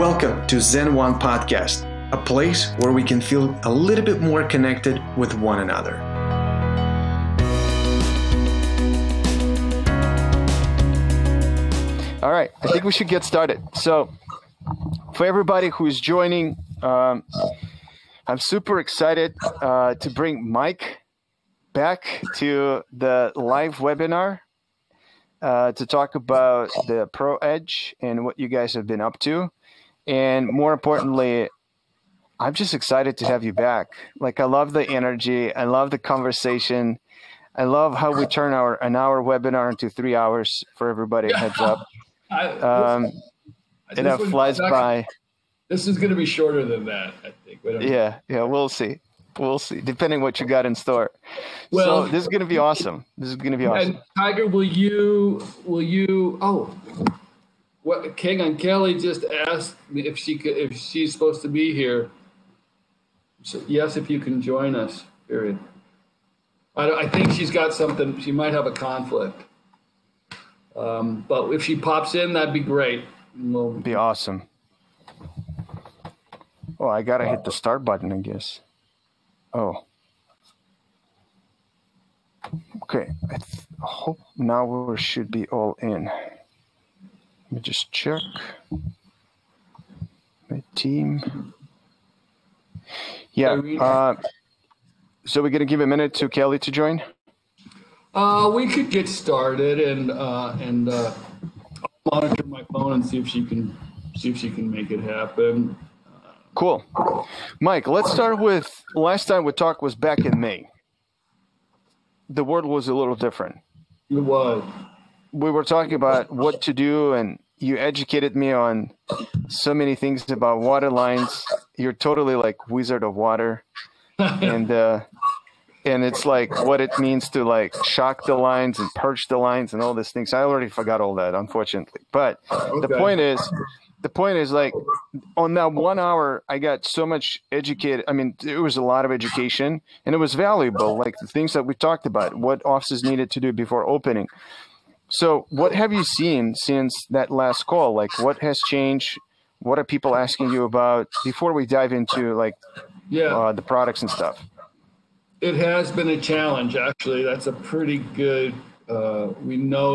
Welcome to Zen One Podcast, a place where we can feel a little bit more connected with one another. All right, I think we should get started. So for everybody who is joining, I'm super excited to bring Mike back to the live webinar to talk about the ProEdge and what you guys have been up to. And more importantly, I'm just excited to have you back. Like, I love the energy. I love the conversation. I love how we turn an hour webinar into 3 hours for everybody. Heads up. It flies by. This is going to be shorter than that, I think. Yeah, we'll see. We'll see, depending what you got in store. Well, so this is going to be awesome. And Tiger, will you? Oh, what? King and Kellie just asked me if she's supposed to be here. So, yes, if you can join us. Period. I think she's got something. She might have a conflict. But if she pops in, that'd be great. It'd be awesome. Oh, I gotta hit the start button, I guess. Oh, okay. I hope now we should be all in. Let me just check my team. Yeah. So we're gonna give a minute to Kellie to join. We could get started, and I'll monitor my phone and see if she can make it happen. Cool. Mike, let's start with last time we talked was back in May. The world was a little different. It was. We were talking about what to do, and you educated me on so many things about water lines. You're totally like Wizard of Water. And it's like what it means to like shock the lines and purge the lines and all these things. I already forgot all that, unfortunately. But okay. The point is, like, on that 1 hour, I got so much educated. I mean, it was a lot of education, and it was valuable, like the things that we talked about, what offices needed to do before opening. So what have you seen since that last call? Like, what has changed? What are people asking you about before we dive into, like, the products and stuff? It has been a challenge, actually. That's a pretty good we know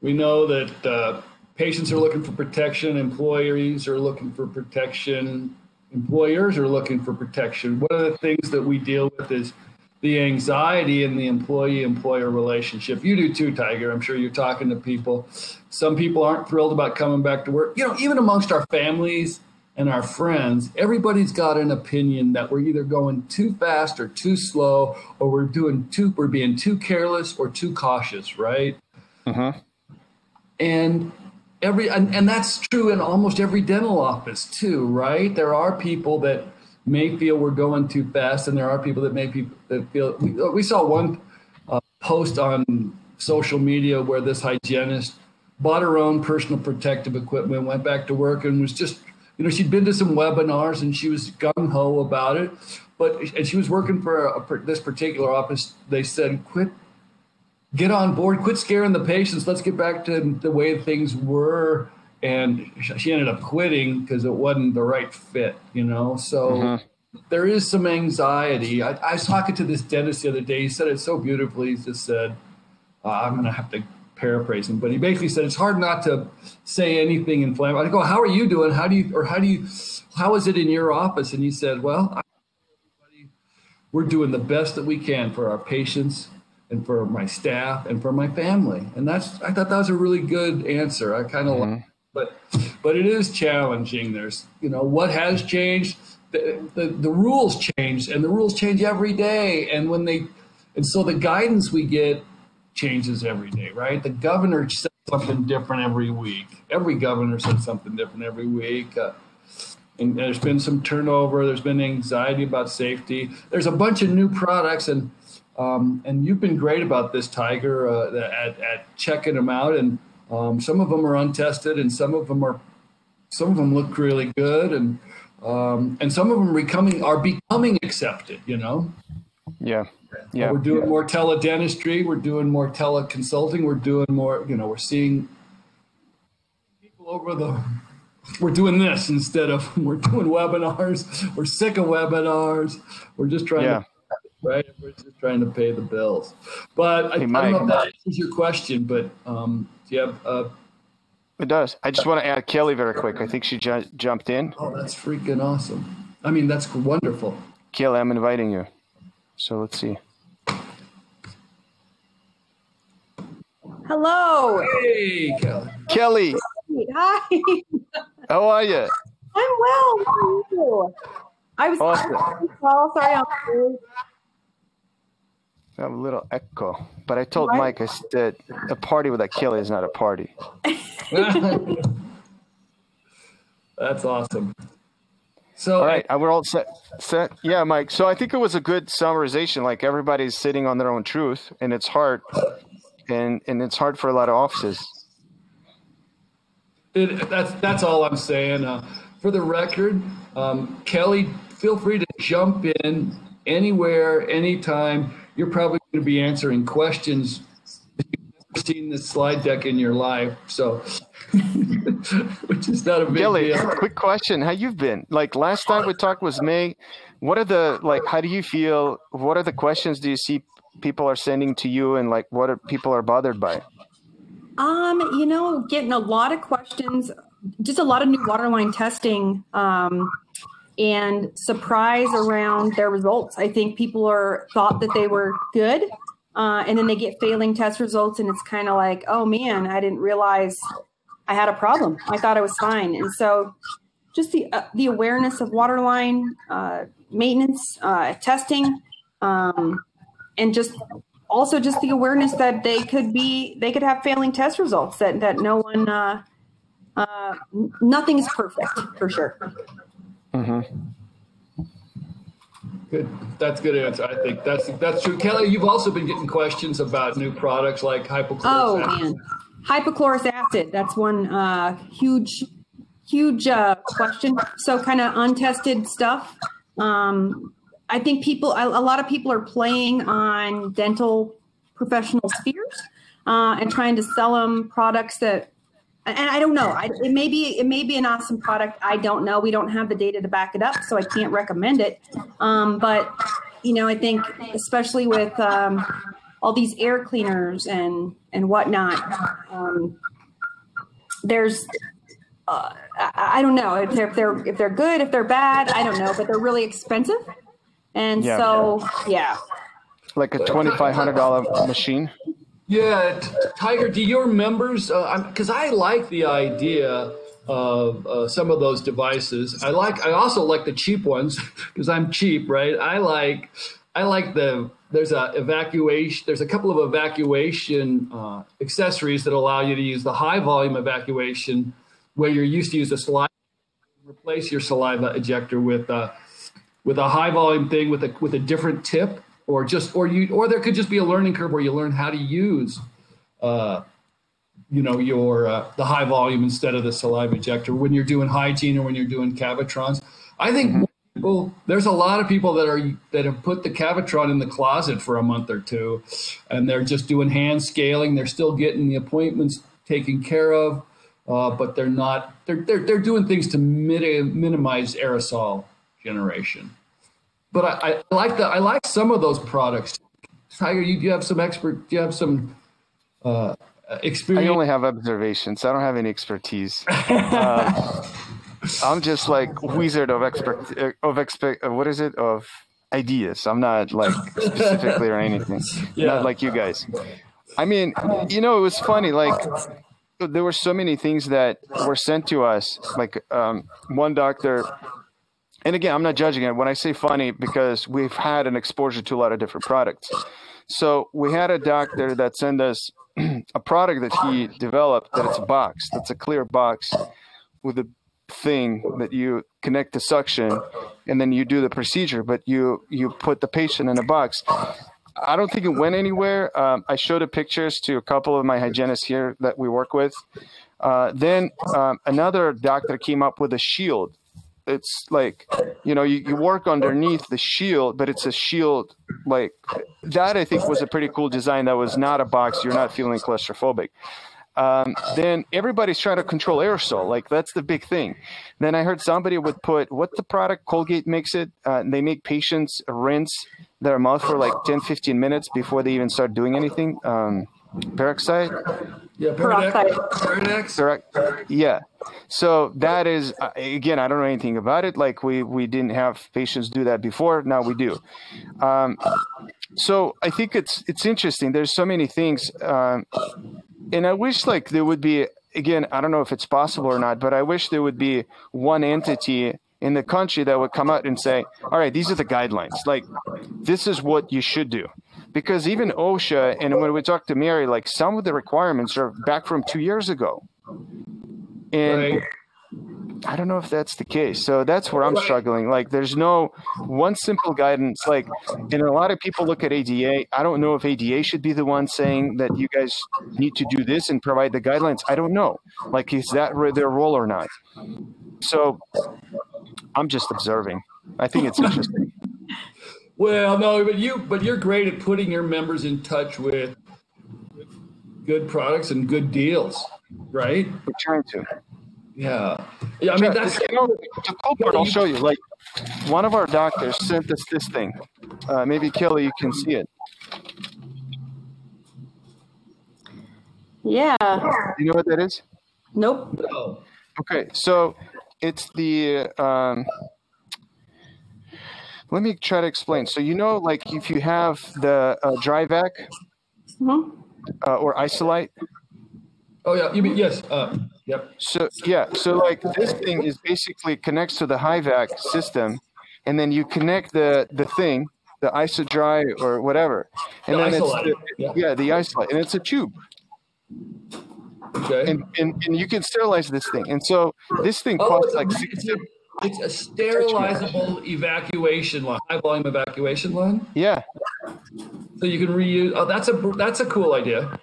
that patients are looking for protection. Employees are looking for protection. Employers are looking for protection. One of the things that we deal with is the anxiety in the employee-employer relationship. You do too, Tiger. I'm sure you're talking to people. Some people aren't thrilled about coming back to work. You know, even amongst our families and our friends, everybody's got an opinion that we're either going too fast or too slow, or we're being too careless or too cautious, right? Uh-huh. And that's true in almost every dental office too, right? There are people that may feel we're going too fast, and there are people that feel. We saw one post on social media where this hygienist bought her own personal protective equipment, went back to work, and was just, you know, she'd been to some webinars and she was gung ho about it, and she was working for this particular office. They said, Get on board, quit scaring the patients, let's get back to the way things were. And she ended up quitting because it wasn't the right fit, you know? So There is some anxiety. I was talking to this dentist the other day. He said it so beautifully. He just said, I'm going to have to paraphrase him, but he basically said, it's hard not to say anything inflammatory. I go, how are you doing? How is it in your office? And he said, well, we're doing the best that we can for our patients, and for my staff, and for my family. And I thought that was a really good answer. I kind of like, but it is challenging. There's, you know, what has changed? The rules change, and the rules change every day. And so the guidance we get changes every day, right? The governor says something different every week. Every governor says something different every week. And there's been some turnover. There's been anxiety about safety. There's a bunch of new products, and you've been great about this, Tiger, at checking them out. And some of them are untested, and some of them look really good, and some of them are becoming accepted. You know. Yeah. We're doing more teledentistry. We're doing more teleconsulting. We're doing more. You know, we're seeing people over the we're doing this instead of we're doing webinars. We're sick of webinars. We're just trying to, right? We're just trying to pay the bills. But hey, Mike, I don't know if that answers your question, but do you have It does. I just want to add Kellie very quick. I think she jumped in. Oh, that's freaking awesome. I mean, that's wonderful. Kellie, I'm inviting you. So let's see. Hello. Hey, Kellie. Kellie. Hi. How are you? I'm well. How are you? I was sorry. I have a little echo, but I told Mike I said a party without Kellie is not a party. That's awesome. So all right, we're all set. Yeah, Mike. So I think it was a good summarization. Like everybody's sitting on their own truth, and it's hard, and it's hard for a lot of offices. That's all I'm saying. For the record, Kellie, feel free to jump in anywhere, anytime. You're probably going to be answering questions. You've never seen this slide deck in your life, so which is not a big deal. Kellie, quick question: how you've been? Like last time we talked was May. What are the How do you feel? What are the questions do you see people are sending to you, and like what are people are bothered by? You know, getting a lot of questions, just a lot of new waterline testing, and surprise around their results. I think people thought that they were good, and then they get failing test results, and it's kind of like, oh man, I didn't realize I had a problem. I thought I was fine. And so just the awareness of waterline maintenance, testing, and just also just the awareness that they could have failing test results, that no one, nothing is perfect for sure. Mm-hmm. Good. That's a good answer. I think that's true. Kellie, you've also been getting questions about new products like hypochlorous acid. Man. Hypochlorous acid. That's one huge question. So kind of untested stuff. I think a lot of people are playing on dental professional spheres and trying to sell them products that, and I don't know, it may be an awesome product. I don't know. We don't have the data to back it up, so I can't recommend it. But, you know, I think especially with all these air cleaners and whatnot, there's... I don't know if they're good, if they're bad, I don't know, but they're really expensive. And like a $2,500 machine. Yeah. Tiger, do your members, because I like the idea of some of those devices. I also like the cheap ones because I'm cheap, right? I like there's a couple of evacuation accessories that allow you to use the high volume evacuation where you're used to use a saliva, replace your saliva ejector with a high volume thing with a different tip, or there could just be a learning curve where you learn how to use, the high volume instead of the saliva ejector when you're doing hygiene or when you're doing cavitrons. I think there's a lot of people that have put the cavitron in the closet for a month or two, and they're just doing hand scaling. They're still getting the appointments taken care of. But they're not. They're doing things to minimize aerosol generation. But I like that. I like some of those products. Tiger, you have some expert. You have some experience. I only have observations. I don't have any expertise. I'm just like wizard of of ideas. I'm not like specifically or anything. Yeah. Not like you guys. I mean, you know, it was funny. Like, there were so many things that were sent to us, like one doctor, and again, I'm not judging it when I say funny because we've had an exposure to a lot of different products. So we had a doctor that sent us a product that he developed, that it's a box, that's a clear box with a thing that you connect to suction and then you do the procedure, but you put the patient in a box. I don't think it went anywhere. I showed pictures to a couple of my hygienists here that we work with. Then another doctor came up with a shield. It's like, you know, you work underneath the shield, but it's a shield like that. I think was a pretty cool design that was not a box. You're not feeling claustrophobic. Then everybody's trying to control aerosol. Like, that's the big thing. Then I heard somebody would put, what's the product? Colgate makes it. They make patients rinse their mouth for like 10, 15 minutes before they even start doing anything. Peroxide? Yeah, Peroxide. Yeah. So that is, again, I don't know anything about it. Like, we didn't have patients do that before. Now we do. So I think it's interesting. There's so many things. And I wish, like, there would be, again, I don't know if it's possible or not, but I wish there would be one entity in the country that would come out and say, all right, these are the guidelines. Like, this is what you should do. Because even OSHA, and when we talked to Mary, like, some of the requirements are back from 2 years ago. And right. I don't know if that's the case. So that's where I'm struggling. Like, there's no one simple guidance. Like, and a lot of people look at ADA. I don't know if ADA should be the one saying that you guys need to do this and provide the guidelines. I don't know. Like, is that their role or not? So I'm just observing. I think it's interesting. Well, no, but you're great at putting your members in touch with good products and good deals, right? We're trying to. Yeah, I mean, that's the cool part. I'll show you. Like, one of our doctors sent us this thing. Maybe Kellie, you can see it. Yeah. You know what that is? Nope. No. Okay, so it's the. Let me try to explain. So, you know, like, if you have the dry vac or Isolite. Oh, yeah. You mean, yes. Yep. So, yeah. So, like, this thing is basically connects to the high vac system, and then you connect the thing, the Isodry or whatever. And the then Isolite. The Isolite. And it's a tube. Okay. And you can sterilize this thing. And so this thing costs like $6. It's a sterilizable evacuation line, high volume evacuation line. Yeah. So you can reuse. Oh, that's a cool idea.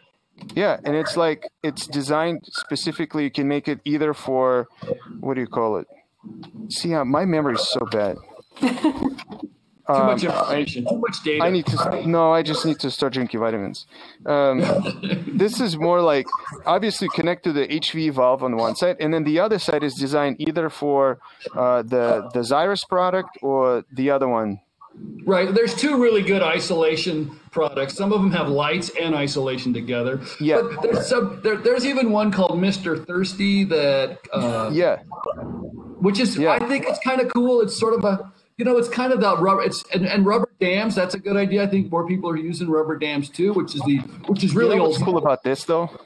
Yeah, and it's like it's designed specifically. You can make it either for, what do you call it? See how my memory is so bad. Too much information, too much data. I just need to start drinking vitamins. This is more like, obviously connect to the HV valve on one side, and then the other side is designed either for the Xyrus product or the other one. Right. There's two really good isolation products. Some of them have lights and isolation together. Yeah. But there's even one called Mr. Thirsty that. Which is, I think it's kind of cool. It's sort of a. You know, it's kind of the rubber. It's and rubber dams. That's a good idea. I think more people are using rubber dams too, which is really old. What's cool about this though?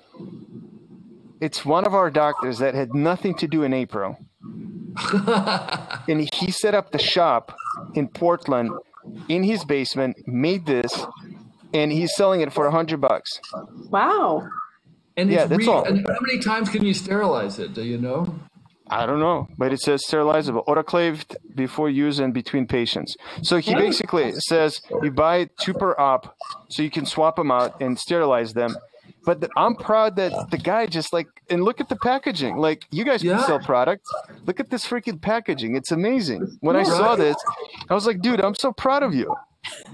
It's one of our doctors that had nothing to do in April, and he set up the shop in Portland in his basement, made this, and he's selling it for $100. Wow! And that's all. And how many times can you sterilize it? Do you know? I don't know, but it says sterilizable, autoclaved before use and between patients. So he basically says you buy two per op so you can swap them out and sterilize them. But I'm proud that the guy just like, and look at the packaging. Like, you guys can sell products. Look at this freaking packaging. It's amazing. When I saw this, I was like, dude, I'm so proud of you.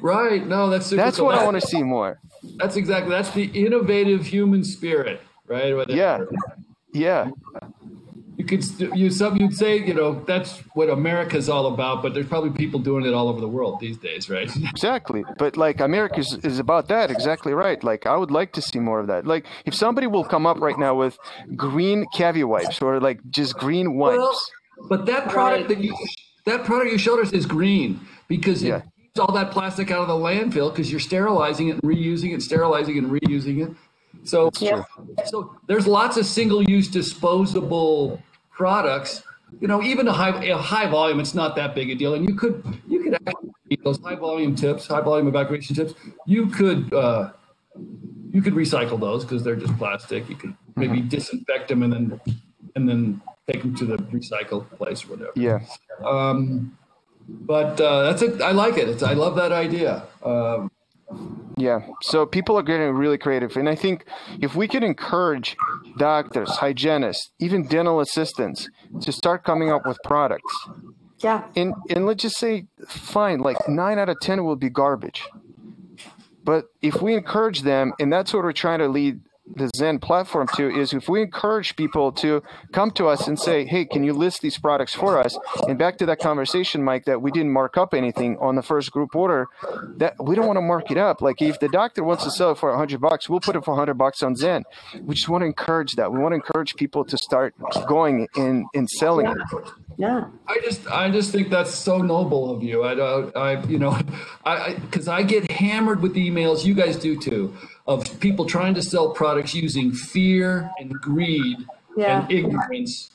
Right. No, that's super cool. What I want to see more. That's exactly. That's the innovative human spirit, right? Yeah. You could you'd say, you know, that's what America's all about, but there's probably people doing it all over the world these days, right? Exactly. But like, America is about that. Exactly right. Like, I would like to see more of that. Like, if somebody will come up right now with green cavi wipes or like just green wipes. Well, but that product you showed us is green because it keeps all that plastic out of the landfill because you're sterilizing it and reusing it, sterilizing it and reusing it. So there's lots of single-use disposable products, you know, even a high volume, it's not that big a deal. And you could actually eat those high volume evacuation tips. You could recycle those because they're just plastic. You could maybe disinfect them and then take them to the recycle place or whatever. Yeah. But that's it. I like it. I love that idea. Yeah. So people are getting really creative. And I think if we could encourage doctors, hygienists, even dental assistants to start coming up with products. Yeah. And let's just say, fine, like 9 out of 10 will be garbage. But if we encourage them, and that's what we're trying to lead the Zen platform to is if we encourage people to come to us and say, hey, can you list these products for us? And back to that conversation, Mike, that we didn't mark up anything on the first group order, that we don't want to mark it up. Like if the doctor wants to sell it for $100, we'll put it for $100 on Zen. We just want to encourage that. We want to encourage people to start going and selling it. Yeah. I just think that's so noble of you. Because I get hammered with emails, you guys do too, of people trying to sell products using fear and greed and ignorance.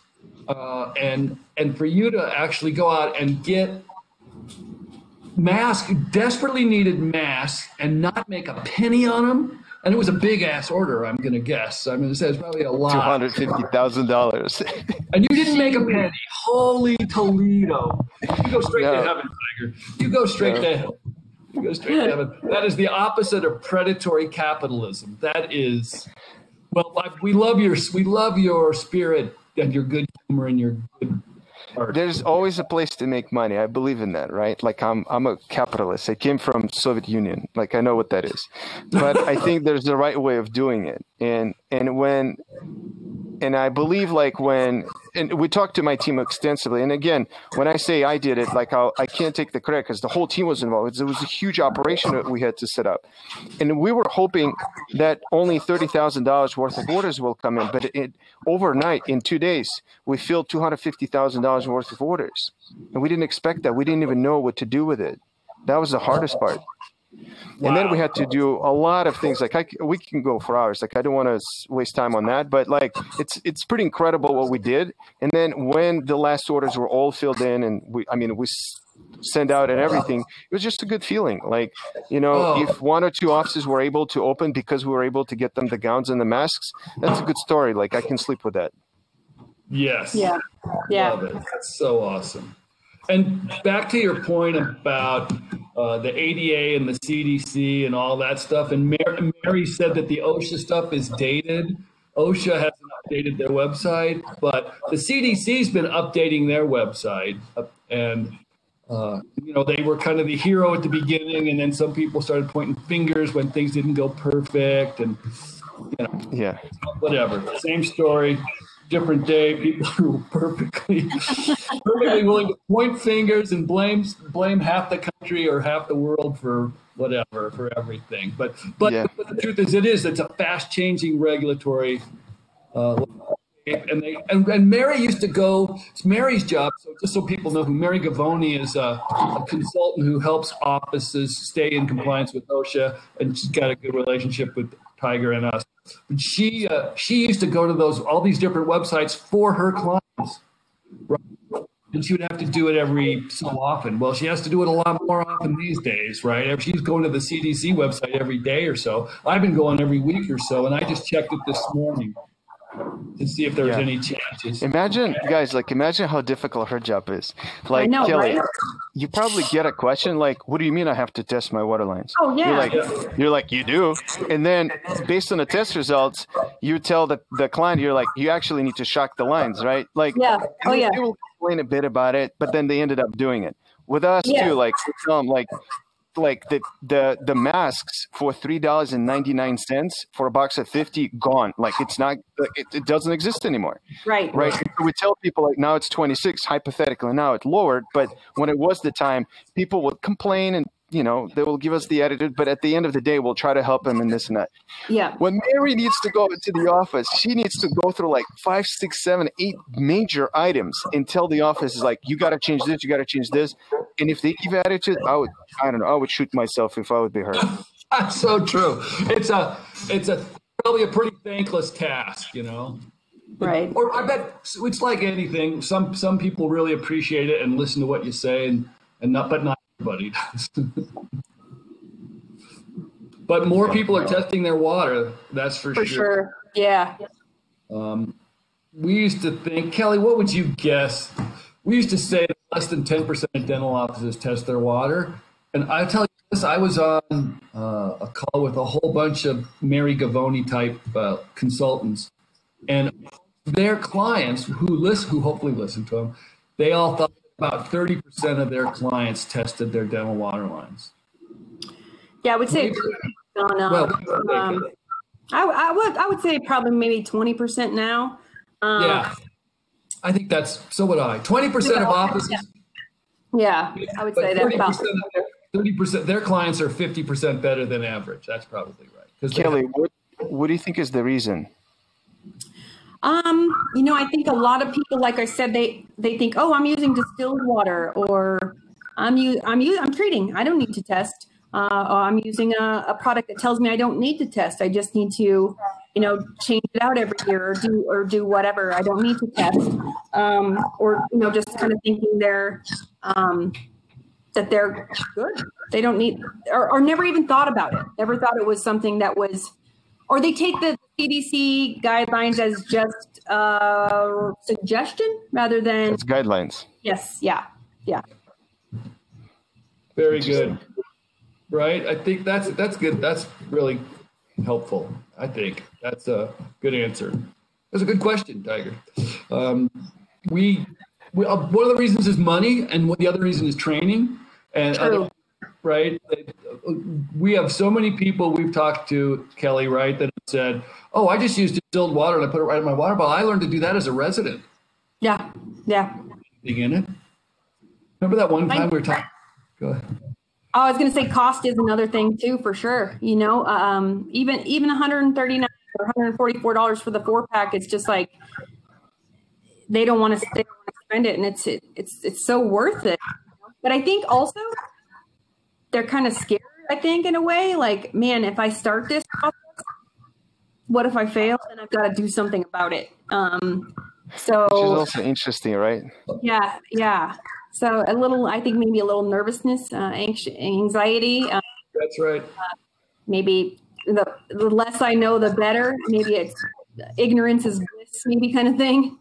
And for you to actually go out and get masks, desperately needed masks, and not make a penny on them. And it was a big ass order, I'm going to guess. I mean, it says probably a lot. $250,000. And you didn't make a penny. Holy Toledo. You go straight to heaven, Tiger. You go straight to heaven. You go straight to heaven. That is the opposite of predatory capitalism. That is, well, we love your spirit and your good humor and your good. There's always a place to make money. I believe in that, right? Like I'm a capitalist. I came from Soviet Union. Like I know what that is, but I think there's the right way of doing it. And I believe and we talked to my team extensively. And again, when I say I did it, like I can't take the credit because the whole team was involved. It was a huge operation that we had to set up. And we were hoping that only $30,000 worth of orders will come in. But overnight, in 2 days, we filled $250,000 worth of orders. And we didn't expect that. We didn't even know what to do with it. That was the hardest part. Wow. And then we had to do a lot of things. Like we can go for hours. Like I don't want to waste time on that. But like it's pretty incredible what we did. And then when the last orders were all filled in, and we send out and everything, it was just a good feeling. Like if one or two offices were able to open because we were able to get them the gowns and the masks, that's a good story. Like I can sleep with that. Yes. Yeah. Yeah. Love it. That's so awesome. And back to your point about the ADA and the CDC and all that stuff. And Mary said that the OSHA stuff is dated. OSHA hasn't updated their website, but the CDC's been updating their website. And they were kind of the hero at the beginning, and then some people started pointing fingers when things didn't go perfect. And, whatever. Same story. Different day, people who are perfectly willing to point fingers and blame half the country or half the world for whatever, for everything. But the truth is, it's a fast changing regulatory. And Mary used to go. It's Mary's job. So just so people know who Mary Govoni is, a consultant who helps offices stay in compliance with OSHA, and she's got a good relationship with Tiger and us. But she used to go to all these different websites for her clients, right? And she would have to do it every so often. Well, she has to do it a lot more often these days, right? If she's going to the CDC website every day or so, I've been going every week or so, and I just checked it this morning to see if there's any changes. Imagine how difficult her job is. Like, I know, Kellie, right? You probably get a question like, what do you mean I have to test my water lines? Oh, yeah. You're like, you do. And then based on the test results, you tell the client, you're like, you actually need to shock the lines, right? Like, yeah. Oh, yeah. They will complain a bit about it, but then they ended up doing it. With us, too, like, we tell them, like the masks for $3.99 for a box of 50 gone. Like it's not, it doesn't exist anymore. Right. So we tell people like now it's 26 hypothetically, now it's lowered. But when it was the time, people would complain and, they will give us the attitude, but at the end of the day, we'll try to help them in this and that. Yeah. When Mary needs to go to the office, she needs to go through like 5, 6, 7, 8 major items and tell the office is like, you got to change this, you got to change this. And if they give attitude, I would shoot myself if I would be her. That's so true. It's probably a pretty thankless task, Right. Or I bet it's like anything. Some people really appreciate it and listen to what you say but not everybody does. But more people are testing their water, that's for sure. Yeah. We used to think, Kellie, what would you guess? We used to say that less than 10% of dental offices test their water. And I tell you this, I was on a call with a whole bunch of Mary Govoni type consultants, and their clients who hopefully listen to them, they all thought about 30% of their clients tested their dental water lines. Yeah, I would say. I would say probably maybe 20% now. Yeah, I think that's, so would I. 20% of offices. Yeah, I would say that's about 30%. Their clients are 50% better than average. That's probably right. Kellie, what do you think is the reason? You know, I think a lot of people, like I said, they think, oh, I'm using distilled water, or I'm treating. I don't need to test. Or I'm using a product that tells me I don't need to test. I just need to, you know, change it out every year or do whatever. I don't need to test. Or, you know, just kind of thinking they're that they're good. They don't need, or never even thought about it. Never thought it was something that was, or they take the CDC guidelines as just a suggestion rather than. It's guidelines. Yes. Yeah. Yeah. Very good. Right. I think that's good. That's really helpful. I think that's a good answer. That's a good question, Tiger. One of the reasons is money, and the other reason is training. And other, right. We have so many people we've talked to, Kellie, right, that have said, oh, I just used distilled water and I put it right in my water bottle. I learned to do that as a resident. Yeah. Yeah. In it. Remember that one time we were talking? Go ahead. Oh, I was going to say cost is another thing too, for sure. You know, even $139 or $144 for the 4-pack, it's just like they don't want to spend it, and it's so worth it. But I think also they're kind of scared. I think in a way, like, man, if I start this process, what if I fail? Then I've got to do something about it. So which is also interesting, right? Yeah, yeah. So I think maybe a little nervousness, anxiety. That's right. Maybe the less I know, the better. Maybe it's ignorance is bliss, maybe kind of thing.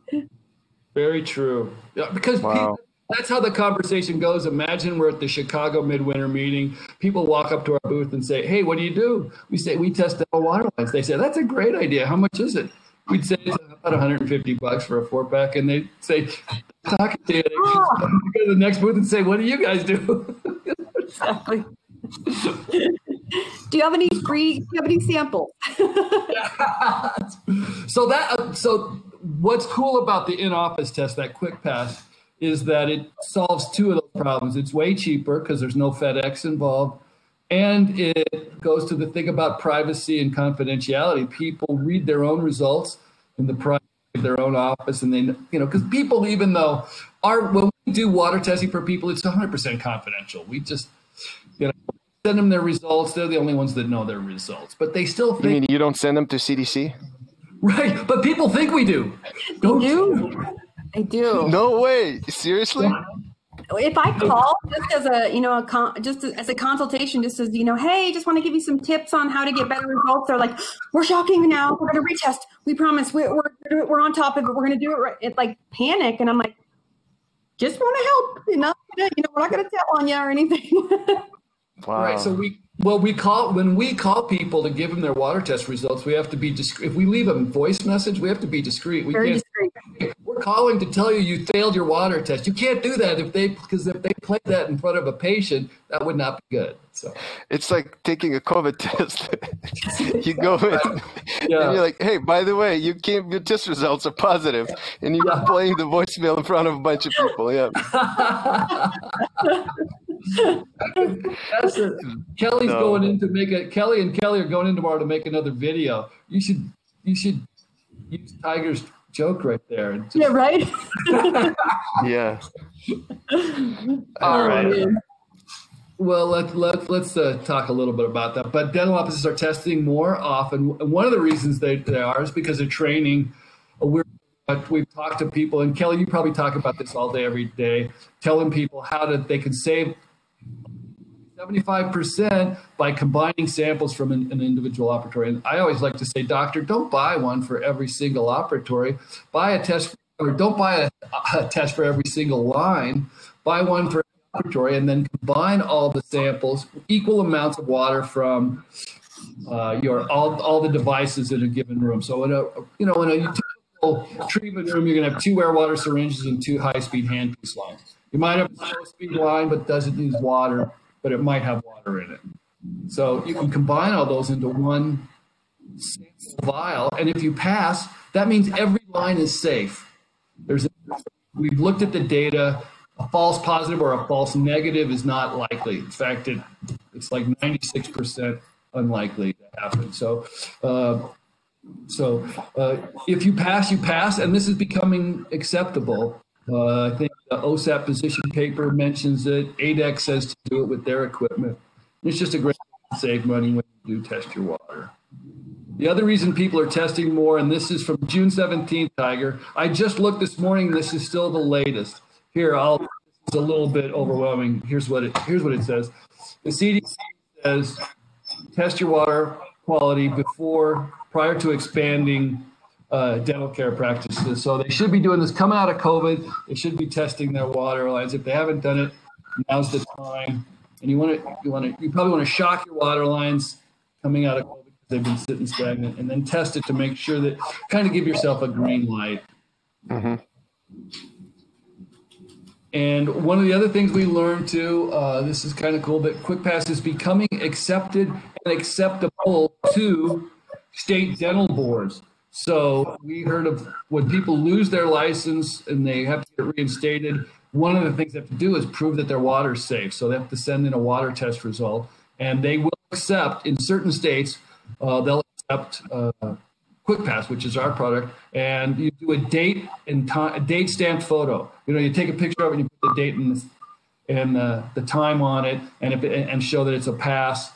Very true. Yeah, because people, that's how the conversation goes. Imagine we're at the Chicago midwinter meeting. People walk up to our booth and say, hey, what do? We say, we test the water lines. They say, that's a great idea. How much is it? We'd say it's about $150 for a 4-pack, and they'd say, talk to you. Go to the next booth and say, what do you guys do? Exactly. Do you have any free? Do you have any samples? So what's cool about the in-office test, that QuickPass, is that it solves two of those problems. It's way cheaper because there's no FedEx involved. And it goes to the thing about privacy and confidentiality. People read their own results in the privacy of their own office, and they, you know, because people, even though when we do water testing for people, it's 100% confidential. We just, you know, send them their results. They're the only ones that know their results, but they still think. You mean you don't send them to CDC? Right, but people think we do. Don't you? I do. No way. Seriously? Yeah. If I call just as a consultation, just as, you know, hey, just want to give you some tips on how to get better results. They're like, we're shocking now. We're going to retest. We promise. We're on top of it. We're going to do it right. It's like panic. And I'm like, just want to help. We're not going to tell on you or anything. Wow. Right. So when we call people to give them their water test results, we have to be discreet. If we leave a voice message, we have to be discreet. Very discreet. We're calling to tell you failed your water test. You can't do that because if they play that in front of a patient, that would not be good. So it's like taking a COVID test. You go in and you're like, hey, by the way, your test results are positive, and you're playing the voicemail in front of a bunch of people. Yeah. Kellie and Kellie are going in tomorrow to make another video. You should use Tiger's joke right there. And just... Yeah, right. Yeah. All right. Man. Well, let's talk a little bit about that. But dental offices are testing more often. And one of the reasons they are is because of training. We've talked to people, and Kellie, you probably talk about this all day, every day, telling people they can save 75% by combining samples from an individual operatory. And I always like to say, doctor, don't buy one for every single operatory. Don't buy a test for every single line. Buy one for every operatory, and then combine all the samples, equal amounts of water from all the devices in a given room. So in a treatment room, you're going to have 2 air water syringes and 2 high-speed handpiece lines. You might have a low-speed line, but doesn't use water, but it might have water in it. So you can combine all those into one vial, and if you pass, that means every line is safe. We've looked at the data. A false positive or a false negative is not likely. In fact, it's like 96% unlikely to happen. So if you pass, you pass, and this is becoming acceptable. I think the OSAP position paper mentions it. ADEC says to do it with their equipment. It's just a great way to save money when you do test your water. The other reason people are testing more, and this is from June 17th, Tiger. I just looked this morning. This is still the latest. Here, it's a little bit overwhelming. Here's what it says. The CDC says test your water quality prior to expanding dental care practices. So they should be doing this coming out of COVID. They should be testing their water lines. If they haven't done it, now's the time. And you probably want to shock your water lines coming out of COVID. They've been sitting stagnant, and then test it to make sure that, kind of give yourself a green light. And one of the other things we learned too, this is kind of cool, that QuickPass is becoming accepted and acceptable to state dental boards. So we heard of when people lose their license and they have to get reinstated, one of the things they have to do is prove that their water is safe. So they have to send in a water test result, and they will accept, in certain states, they'll accept QuickPass, which is our product, and you do a date and time, a date stamped photo. You know, you take a picture of it and you put the date and the time on it, and show that it's a pass,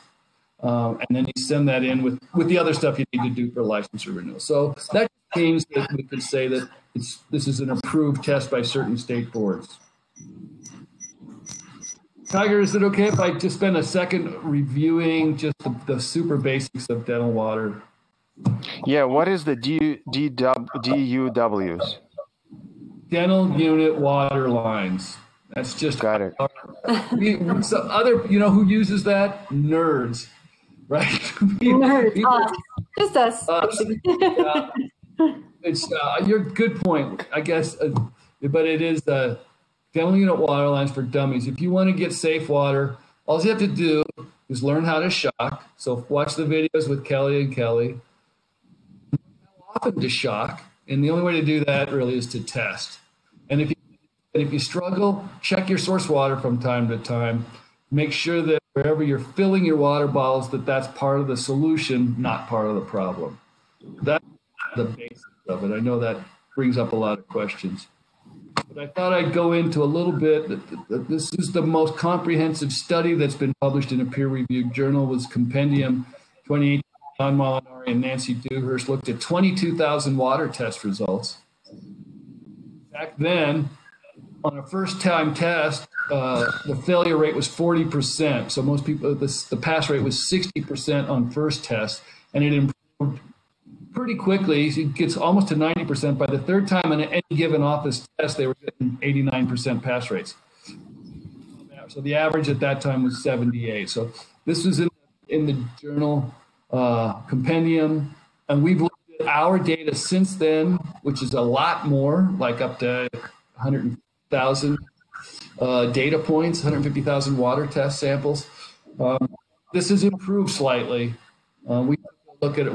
and then you send that in with the other stuff you need to do for license or renewal. So that means that we could say that this is an approved test by certain state boards. Tiger, is it okay if I just spend a second reviewing just the super basics of dental water? Yeah, what is the DUWs? Dental unit water lines. That's just... Got it. So who uses that? Nerds, right? Nerds, just us. It's your good point, I guess, but it is... Dental unit water lines for dummies. If you want to get safe water, all you have to do is learn how to shock. So watch the videos with Kelly and Kelly. How often to shock, and the only way to do that really is to test. And if you struggle, check your source water from time to time. Make sure that wherever you're filling your water bottles, that's part of the solution, not part of the problem. That's the basics of it. I know that brings up a lot of questions. But I thought I'd go into a little bit. This is the most comprehensive study that's been published in a peer-reviewed journal. Was Compendium 2018. John Molinari and Nancy Dewhurst looked at 22,000 water test results. Back then, on a first-time test, the failure rate was 40%. So most people, the pass rate was 60% on first test, and it improved pretty quickly. It gets almost to 90%. By the third time in any given office test, they were getting 89% pass rates. So the average at that time was 78. So this was in the journal Compendium. And we've looked at our data since then, which is a lot more, like up to 100,000 data points, 150,000 water test samples. This has improved slightly. We look at...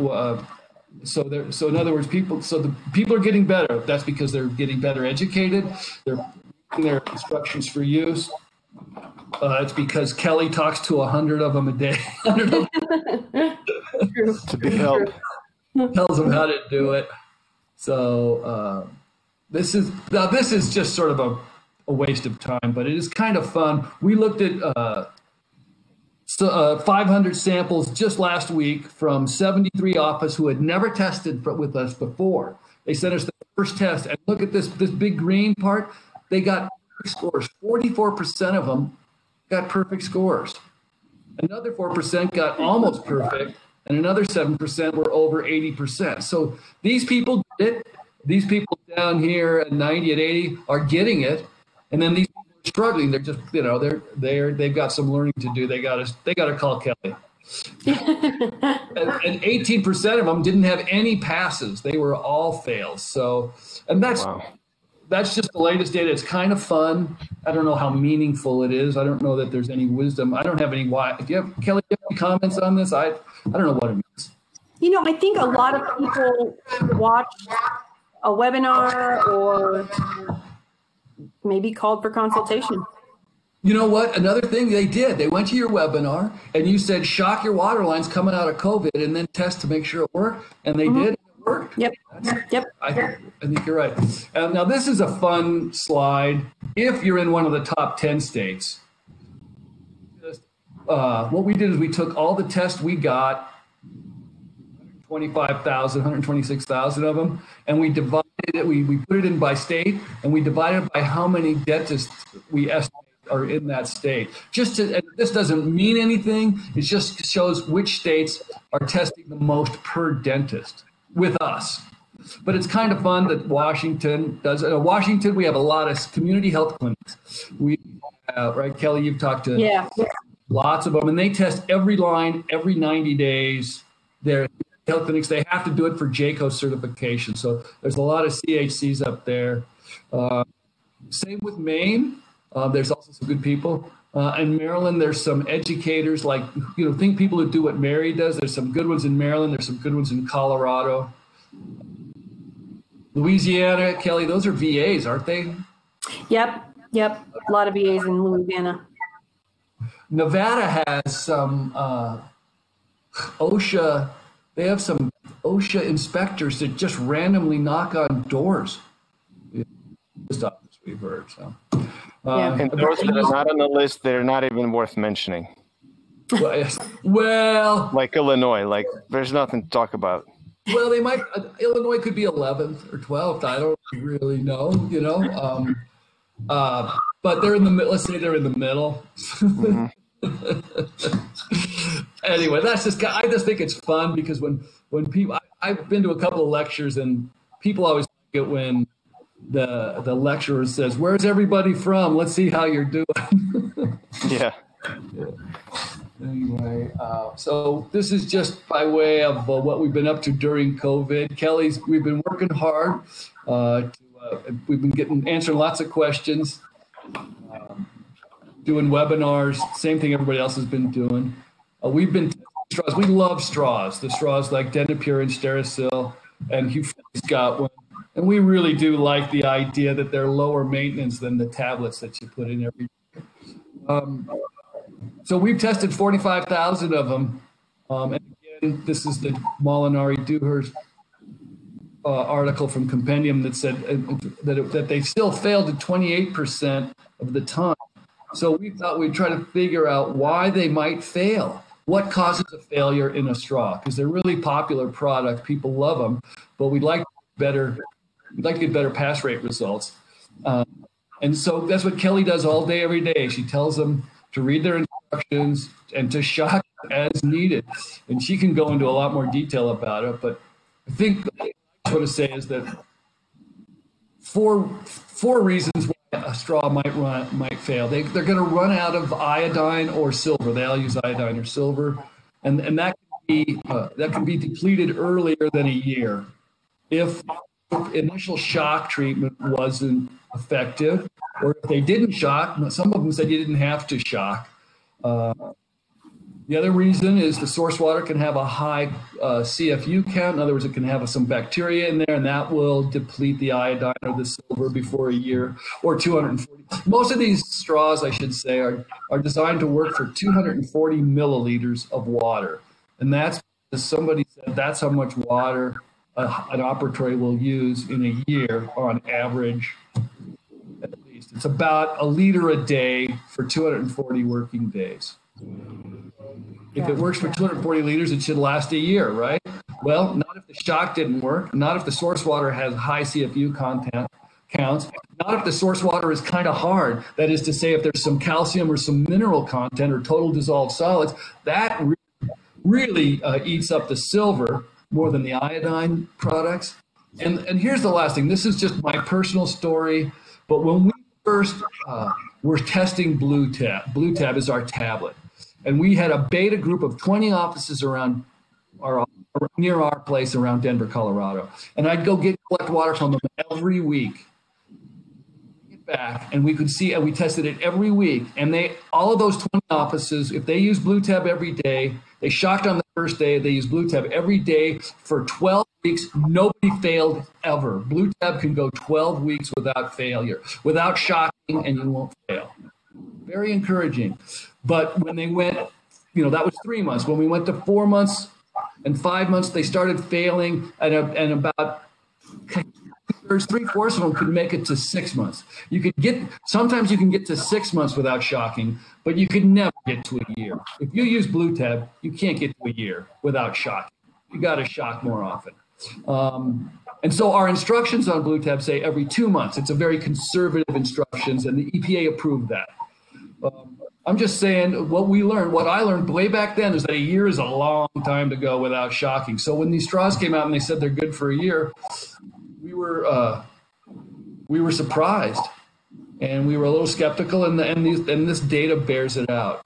So in other words, people are getting better. That's because they're getting better educated. They're getting their instructions for use. It's because Kelly talks to 100 of them a day. To be helped. Tells them how to do it. So this is just sort of a waste of time, but it is kind of fun. We looked at 500 samples just last week from 73 offices who had never tested with us before. They sent us the first test, and look at this big green part. They got perfect scores. 44% of them got perfect scores. Another 4% got almost perfect, and another 7% were over 80%. So these people did it. These people down here at 90 and 80 are getting it, and then these struggling. They're just, they've got some learning to do. They got to call Kelly. and 18% of them didn't have any passes. They were all fails. So, and that's just the latest data. It's kind of fun. I don't know how meaningful it is. I don't know that there's any wisdom. I don't have any why. Do you have, Kelly, any comments on this? I don't know what it means. You know, I think a lot of people watch a webinar or maybe called for consultation. You know what? Another thing they did, they went to your webinar and you said, shock your water lines coming out of COVID and then test to make sure it worked. And they did. It worked. Yep. I think you're right. Now, this is a fun slide. If you're in one of the top 10 states, what we did is we took all the tests we got, 25,000, 126,000 of them, and we divided it, we put it in by state, and we divided it by how many dentists we estimate are in that state. Just to, and this doesn't mean anything, it just shows which states are testing the most per dentist with us. But it's kind of fun that Washington does. Washington, we have a lot of community health clinics. We, right, Kelly, you've talked to lots of them, and they test every line every 90 days. They're health clinics, they have to do it for JCO certification. So there's a lot of CHCs up there. Same with Maine. There's also some good people. In Maryland, there's some educators, like, you know, think people who do what Mary does. There's some good ones in Maryland. There's some good ones in Colorado. Louisiana, Kelly, those are VAs, aren't they? Yep. A lot of VAs in Louisiana. Nevada has some OSHA. They have some OSHA inspectors that just randomly knock on doors. Stuff that we've heard. So, and those that are not on the list, they're not even worth mentioning. Well, like Illinois, like there's nothing to talk about. Well, they might. Illinois could be 11th or 12th. I don't really know. You know, but they're in the middle. Let's say they're in the middle. Mm-hmm. Anyway, that's just, I just think it's fun because when people, I've been to a couple of lectures and people always get when the lecturer says, where's everybody from? Let's see how you're doing. Yeah. Anyway, so this is just by way of what we've been up to during COVID. Kelly's, we've been working hard. We've been answering lots of questions, doing webinars, same thing everybody else has been doing. We've been testing straws. We love straws. The straws like DentaPure and Sterisil, and Hugh Freeze got one. And we really do like the idea that they're lower maintenance than the tablets that you put in every year. So we've tested 45,000 of them. And again, this is the Molinari-Dewhurst article from Compendium that said that they still failed at 28% of the time. So we thought we'd try to figure out why they might fail. What causes a failure in a straw? Because they're really popular product. People love them, but we'd like to get better pass rate results. And so that's what Kelly does all day, every day. She tells them to read their instructions and to shock as needed. And she can go into a lot more detail about it. But I think what I want to say is that four reasons why a straw might fail. They're going to run out of iodine or silver. They all use iodine or silver, and that can be depleted earlier than a year if initial shock treatment wasn't effective, or if they didn't shock. Some of them said you didn't have to shock. The other reason is the source water can have a high CFU count. In other words, it can have some bacteria in there, and that will deplete the iodine or the silver before a year or 240. Most of these straws, I should say, are designed to work for 240 milliliters of water. And that's, as somebody said, that's how much water an operatory will use in a year on average, at least. It's about a liter a day for 240 working days. If it works for 240 liters, it should last a year, right? Well, not if the shock didn't work, not if the source water has high CFU content counts, not if the source water is kind of hard. That is to say, if there's some calcium or some mineral content or total dissolved solids, that really eats up the silver more than the iodine products. And here's the last thing. This is just my personal story, but when we first were testing BluTab, BluTab is our tablet. And we had a beta group of 20 offices around near our place around Denver, Colorado. And I'd go collect water from them every week. Get back, and we could see, and we tested it every week. And all of those 20 offices, if they used BluTab every day, they shocked on the first day. They use BluTab every day for 12 weeks. Nobody failed ever. BluTab can go 12 weeks without failure, without shocking, and you won't fail. Very encouraging. But when they went, that was 3 months. When we went to 4 months and 5 months, they started failing, and about 3/4 of them could make it to 6 months. Sometimes you can get to 6 months without shocking, but you could never get to a year. If you use BluTab, you can't get to a year without shocking. You got to shock more often. And so our instructions on BluTab say every 2 months. It's a very conservative instructions, and the EPA approved that. I'm just saying what I learned way back then is that a year is a long time to go without shocking. So when these straws came out and they said they're good for a year, we were surprised, and we were a little skeptical, and this data bears it out.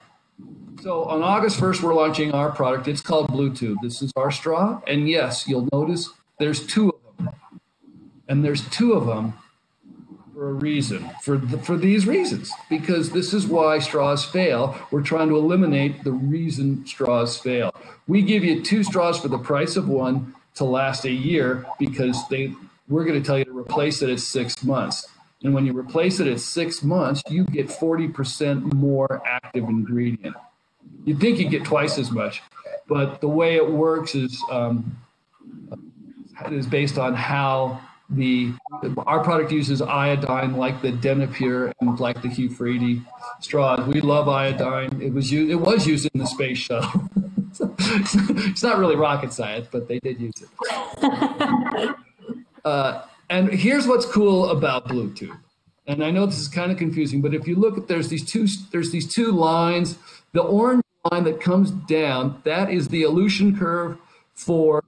So on August 1st, we're launching our product. It's called BluTube. This is our straw, and yes, you'll notice there's two of them, and there's two of them for a reason, for these reasons, because this is why straws fail. We're trying to eliminate the reason straws fail. We give you two straws for the price of one to last a year, because we're going to tell you to replace it at 6 months. And when you replace it at 6 months, you get 40% more active ingredient. You'd think you get twice as much, but the way it works is based on how our product uses iodine, like the DentaPure and like the Hugh Freedy straws. We love iodine. It was used in the space shuttle. It's not really rocket science, but they did use it. And here's what's cool about BluTube. And I know this is kind of confusing, but if you look at there's these two lines. The orange line that comes down, that is the elution curve for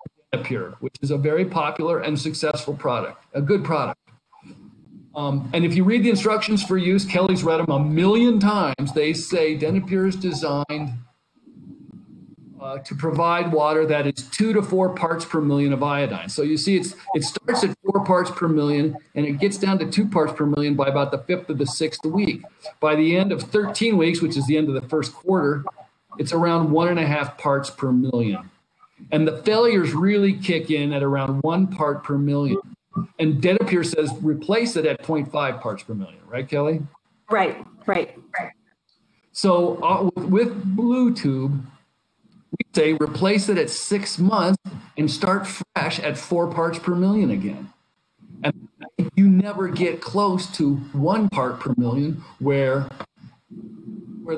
Pure, which is a very popular and successful product, a good product. And if you read the instructions for use, Kelly's read them 1 million times. They say DentaPure is designed to provide water that is 2 to 4 parts per million of iodine. So you see, it starts at 4 parts per million, and it gets down to 2 parts per million by about the 5th or the 6th week. By the end of 13 weeks, which is the end of the first quarter, it's around 1.5 parts per million. And the failures really kick in at around 1 part per million. And DentaPure says replace it at 0.5 parts per million. Right, Kelly? Right. So with BluTube, we say replace it at 6 months and start fresh at 4 parts per million again. And you never get close to 1 part per million where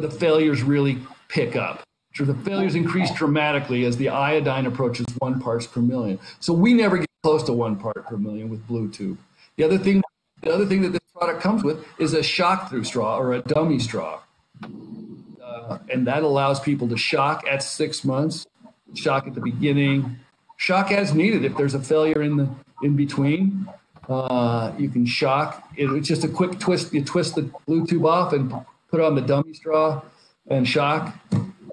the failures really pick up. The failures increase dramatically as the iodine approaches 1 parts per million. So we never get close to 1 part per million with BluTube. The other thing that this product comes with is a shock-through straw or a dummy straw. And that allows people to shock at 6 months, shock at the beginning, shock as needed. If there's a failure in between, you can shock. It's just a quick twist. You twist the BluTube off and put on the dummy straw and shock.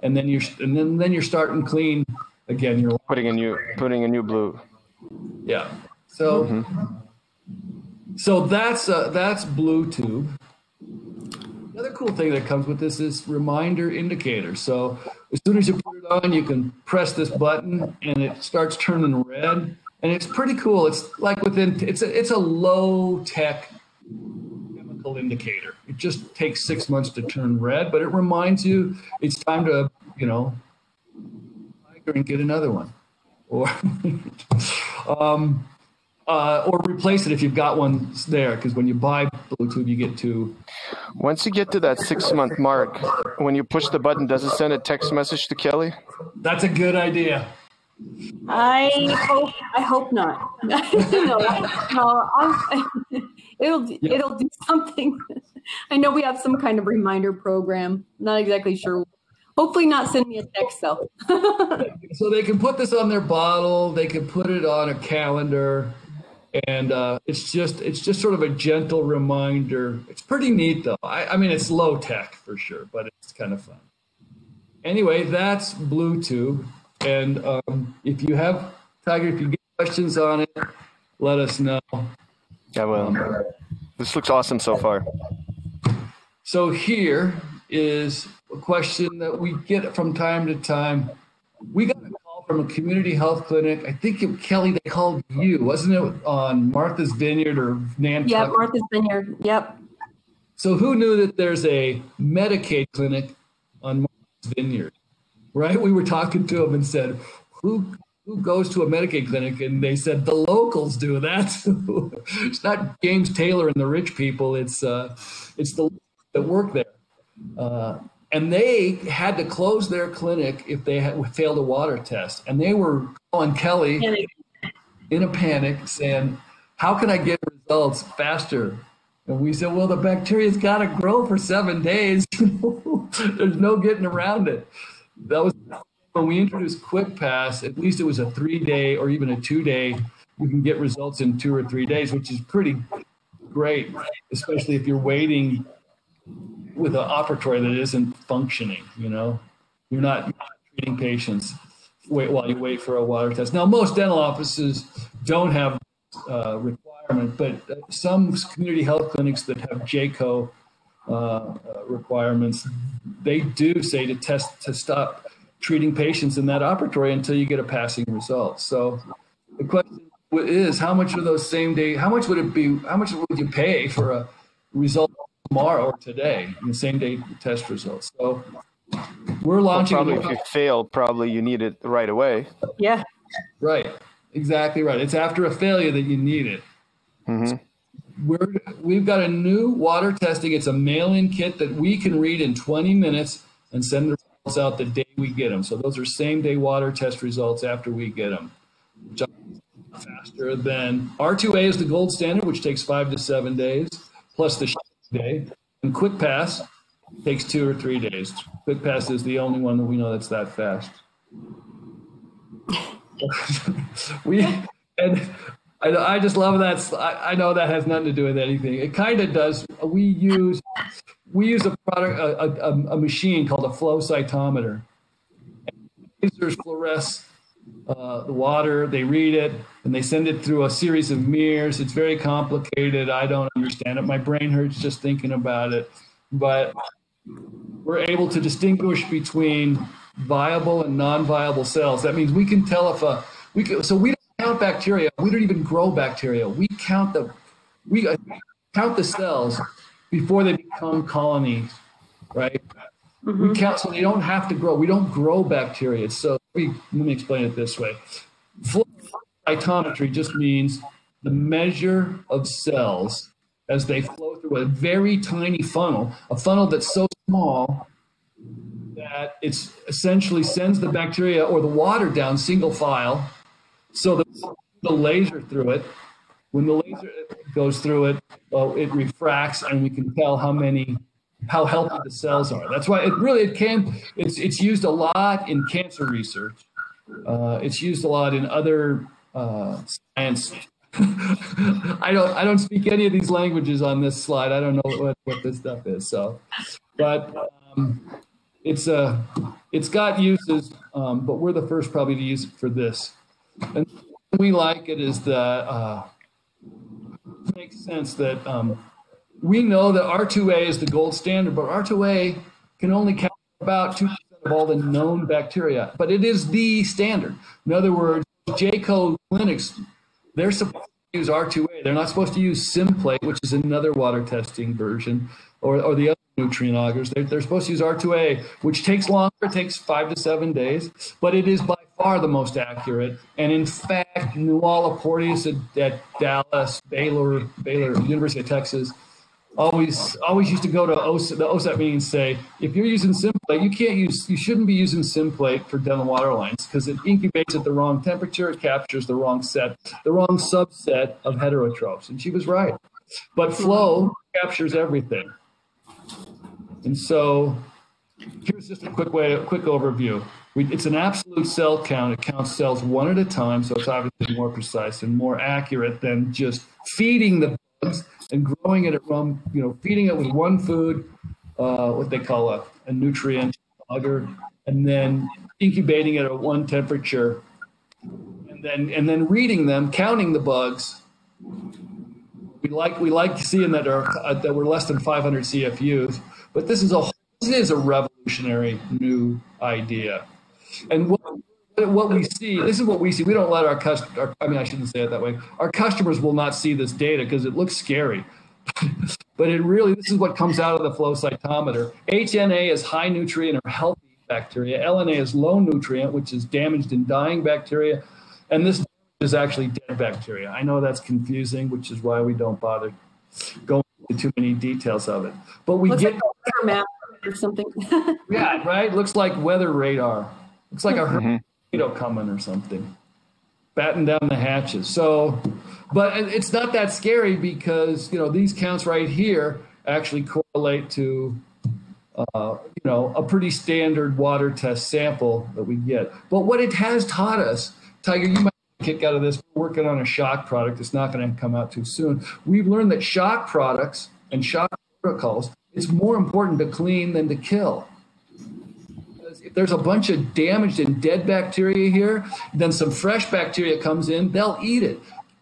And then you're starting clean again. You're putting a new blue. Yeah. So So that's BluTube. Another cool thing that comes with this is reminder indicator. So as soon as you put it on, you can press this button and it starts turning red. And it's pretty cool. It's like it's a low tech chemical indicator. It just takes 6 months to turn red, but it reminds you it's time to, get another one, or or replace it if you've got one there, because when you buy BluTube, you get two. Once you get to that 6 month mark, when you push the button, does it send a text message to Kelly? That's a good idea. I hope not. It'll do something. I know we have some kind of reminder program. Not exactly sure. Hopefully not send me a text though. So they can put this on their bottle. They can put it on a calendar, and it's just sort of a gentle reminder. It's pretty neat though. I mean it's low tech for sure, but it's kind of fun. Anyway, that's BluTube. And if you have, Tiger, if you get questions on it, let us know. Yeah, well, this looks awesome so far. So here is a question that we get from time to time. We got a from a community health clinic. I think, Kelly, they called you, wasn't it, on Martha's Vineyard or Nantucket? Yeah, Martha's Vineyard. Yep. So who knew that there's a Medicaid clinic on Martha's Vineyard, right? We were talking to them and said, who goes to a Medicaid clinic? And they said, the locals do that. It's not James Taylor and the rich people. It's the locals that work there. And they had to close their clinic if they had failed a water test. And they were calling Kelly in a panic saying, how can I get results faster? And we said, well, the bacteria's got to grow for 7 days. There's no getting around it. That was when we introduced QuickPass. At least it was a 3-day or even a 2-day. You can get results in 2 or 3 days, which is pretty great, especially if you're waiting with an operatory that isn't functioning. You know, you're not treating patients while you wait for a water test. Now, most dental offices don't have requirement, but some community health clinics that have JCO requirements, they do say to stop treating patients in that operatory until you get a passing result. So the question is, how much of those same day, how much would it be, how much would you pay for a result tomorrow or today, the same day test results? So we're launching. Well, probably if you fail, probably you need it right away. Yeah. Right. Exactly right. It's after a failure that you need it. Mm-hmm. So we've got a new water testing. It's a mail-in kit that we can read in 20 minutes and send the results out the day we get them. So those are same-day water test results after we get them. Faster than R2A is the gold standard, which takes 5 to 7 days, plus the day, and QuickPass takes 2 or 3 days. QuickPass is the only one that we know that's that fast. I just love that. I know that has nothing to do with anything. It kind of does. We use a product, a machine called a flow cytometer. Lasers fluoresce the water. They read it and they send it through a series of mirrors. It's very complicated. I don't understand it. My brain hurts just thinking about it. But we're able to distinguish between viable and non-viable cells. That means we can tell if we don't count bacteria. We don't even grow bacteria. We count the cells before they become colonies, right? Mm-hmm. We count so they don't have to grow. We don't grow bacteria. So let me explain it this way. Flow cytometry just means the measure of cells as they flow through a very tiny funnel, a funnel that's so small that it essentially sends the bacteria or the water down single file, so that the laser through it, when the laser goes through it, it refracts, and we can tell how healthy the cells are. That's why it's used a lot in cancer research. It's used a lot in other science. I don't speak any of these languages on this slide. I don't know what this stuff is. So, but it's got uses, but we're the first probably to use it for this. And we like it is that it makes sense that we know that R2A is the gold standard, but R2A can only count about 2% of all the known bacteria, but it is the standard. In other words, JCO clinics, they're supposed to use R2A. They're not supposed to use Simplate, which is another water testing version, or the other nutrient augers. They're supposed to use R2A, which takes longer. It takes 5 to 7 days, but it is by far the most accurate. And in fact, Nuala Porteous at Dallas, Baylor, University of Texas, always used to go to the OSAP meeting and say, if you're using Simplate, you shouldn't be using Simplate for dental water lines because it incubates at the wrong temperature, it captures the wrong subset of heterotrophs. And she was right. But flow captures everything. And so here's just a quick overview. It's an absolute cell count. It counts cells one at a time, so it's obviously more precise and more accurate than just feeding the bugs and growing it at one, feeding it with one food, what they call a nutrient auger, and then incubating it at one temperature, and then reading them, counting the bugs. We like seeing that that we're less than 500 CFUs, but this is a revolutionary new idea. And what what we see, this is what we see. We don't let our customers, I mean, I shouldn't say it that way. Our customers will not see this data because it looks scary. But it really, this is what comes out of the flow cytometer. HNA is high nutrient or healthy bacteria. LNA is low nutrient, which is damaged and dying bacteria. And this is actually dead bacteria. I know that's confusing, which is why we don't bother going into too many details of it. But we looks get like a weather map or something. Yeah, right? Looks like weather radar. Looks like a hurricane coming or something. Batten down the hatches. So, but it's not that scary because, you know, these counts right here actually correlate to, you know, a pretty standard water test sample that we get. But what it has taught us, Tiger, you might kick out of this. We're working on a shock product. It's not going to come out too soon. We've learned that shock products and shock protocols, it's more important to clean than to kill. If there's a bunch of damaged and dead bacteria here, then some fresh bacteria comes in, they'll eat it.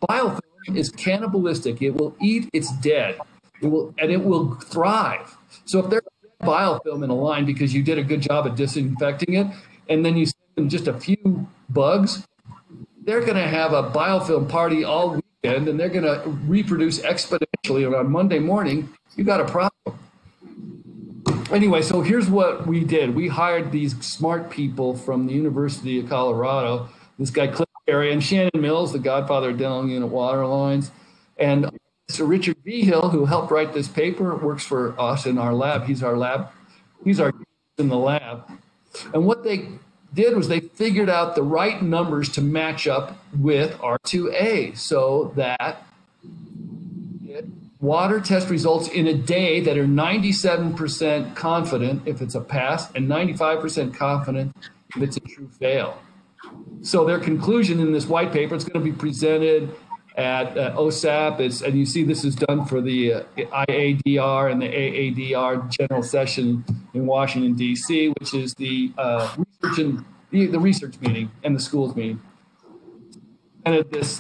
Biofilm is cannibalistic. It will eat its dead. It will, and it will thrive. So if there's biofilm in a line because you did a good job at disinfecting it, and then you send them just a few bugs, they're going to have a biofilm party all weekend, and they're going to reproduce exponentially. And on Monday morning, you got a problem. Anyway, so here's what we did. We hired these smart people from the University of Colorado, this guy Cliff Perry and Shannon Mills, the godfather of dental unit water lines, and Sir Richard V. Hill, who helped write this paper, works for us in our lab. He's our lab. He's our in the lab. And what they did was they figured out the right numbers to match up with R2A so that water test results in a day that are 97% confident if it's a pass and 95% confident if it's a true fail. So their conclusion in this white paper, it's going to be presented at OSAP. It's, and you see this is done for the IADR and the AADR general session in Washington, D.C., which is the research and the research meeting and the schools meeting. And at this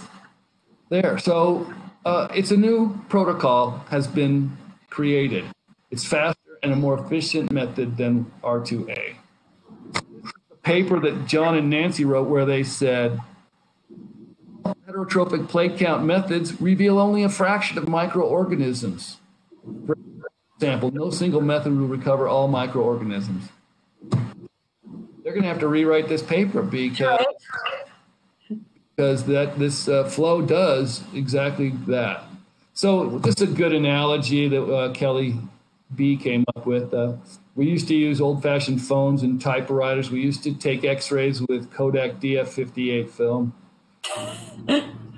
there. So it's a new protocol has been created. It's faster and a more efficient method than R2A. The paper that John and Nancy wrote where they said, heterotrophic plate count methods reveal only a fraction of microorganisms. For example, no single method will recover all microorganisms. They're going to have to rewrite this paper because that this flow does exactly that. So this is a good analogy that Kellie B came up with. We used to use old-fashioned phones and typewriters. We used to take X-rays with Kodak DF58 film.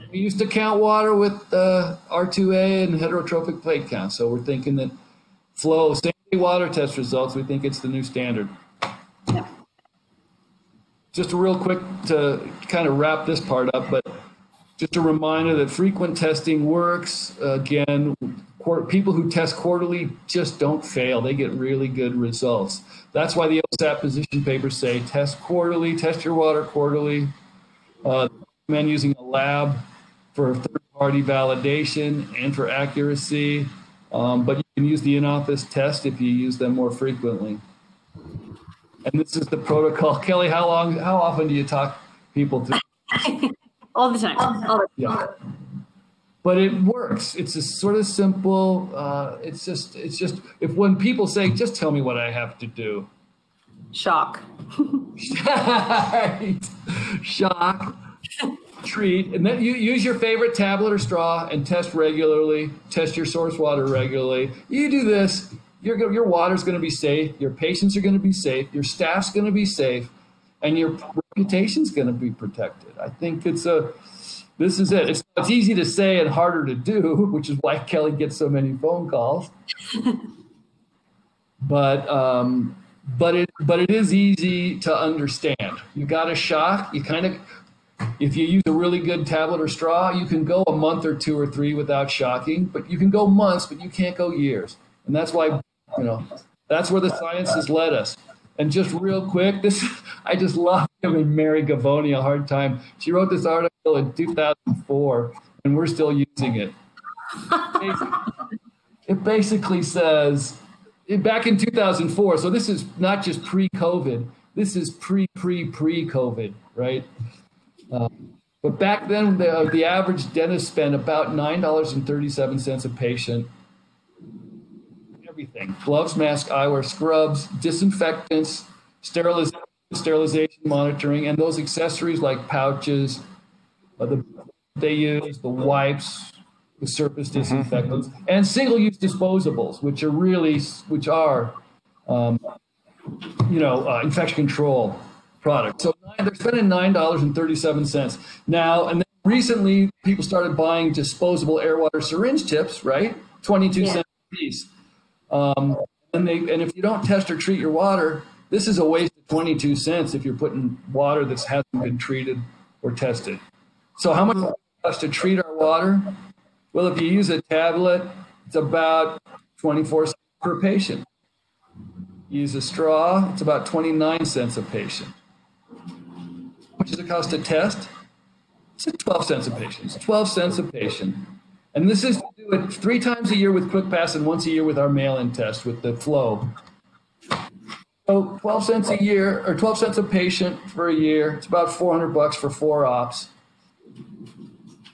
We used to count water with R2A and heterotrophic plate count. So we're thinking that flow, same water test results, we think it's the new standard. Yeah. Just a real quick to kind of wrap this part up, but just a reminder that frequent testing works. Again, people who test quarterly just don't fail. They get really good results. That's why the OSAP position papers say test quarterly, test your water quarterly. Men using a lab for third-party validation and for accuracy, but you can use the in-office test if you use them more frequently. And this is the protocol. Kellie, how often do you talk people through? All the time. Yeah. But it works. It's just sort of simple. It's just if when people say, just tell me what I have to do. Shock. Right. Shock. Treat, and then you use your favorite tablet or straw and test regularly, test your source water regularly. You do this, your water's going to be safe, your patients are going to be safe, your staff's going to be safe, and your reputation's going to be protected. I think this is it. It's easy to say and harder to do, which is why Kellie gets so many phone calls. But it is easy to understand. You got a shock, you kind of... If you use a really good tablet or straw, you can go a month or two or three without shocking, but you can go months, but you can't go years. And that's why, you know, that's where the science has led us. And just real quick, I just love giving Mary Govoni a hard time. She wrote this article in 2004, and we're still using it. It basically says, back in 2004, so this is not just pre-COVID, this is pre-pre-pre-COVID, right? But back then, the average dentist spent about $9.37 a patient. Everything: gloves, masks, eyewear, scrubs, disinfectants, sterilization monitoring, and those accessories like pouches, they use, the wipes, the surface disinfectants, and single-use disposables, which are infection control products. So they're spending $9.37 now. And then recently, people started buying disposable air water syringe tips, right? 22 cents a piece. And if you don't test or treat your water, this is a waste of 22 cents if you're putting water that hasn't been treated or tested. So how much does it cost to treat our water? Well, if you use a tablet, it's about 24 cents per patient. You use a straw, it's about 29 cents a patient. What does it cost to test? It's 12 cents a patient. It's 12 cents a patient. And this is to do it 3 times a year with QuickPass and once a year with our mail-in test with the flow. So 12 cents a year, or 12 cents a patient for a year. It's about $400 for 4 ops.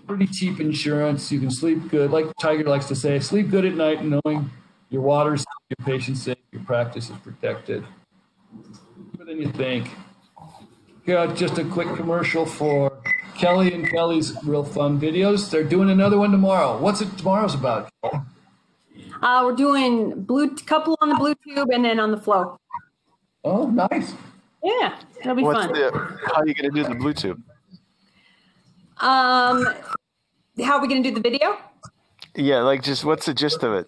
Pretty cheap insurance. You can sleep good. Like Tiger likes to say, sleep good at night knowing your water's safe, your patient's safe, your practice is protected. More than you think. Here, just a quick commercial for Kellie and Kellie's Real Fun Videos. They're doing another one tomorrow. What's it tomorrow's about? We're doing couple on the BluTube and then on the flow. Oh, nice. Yeah, it'll be fun. How are you going to do the BluTube? How are we going to do the video? Yeah, like just what's the gist of it?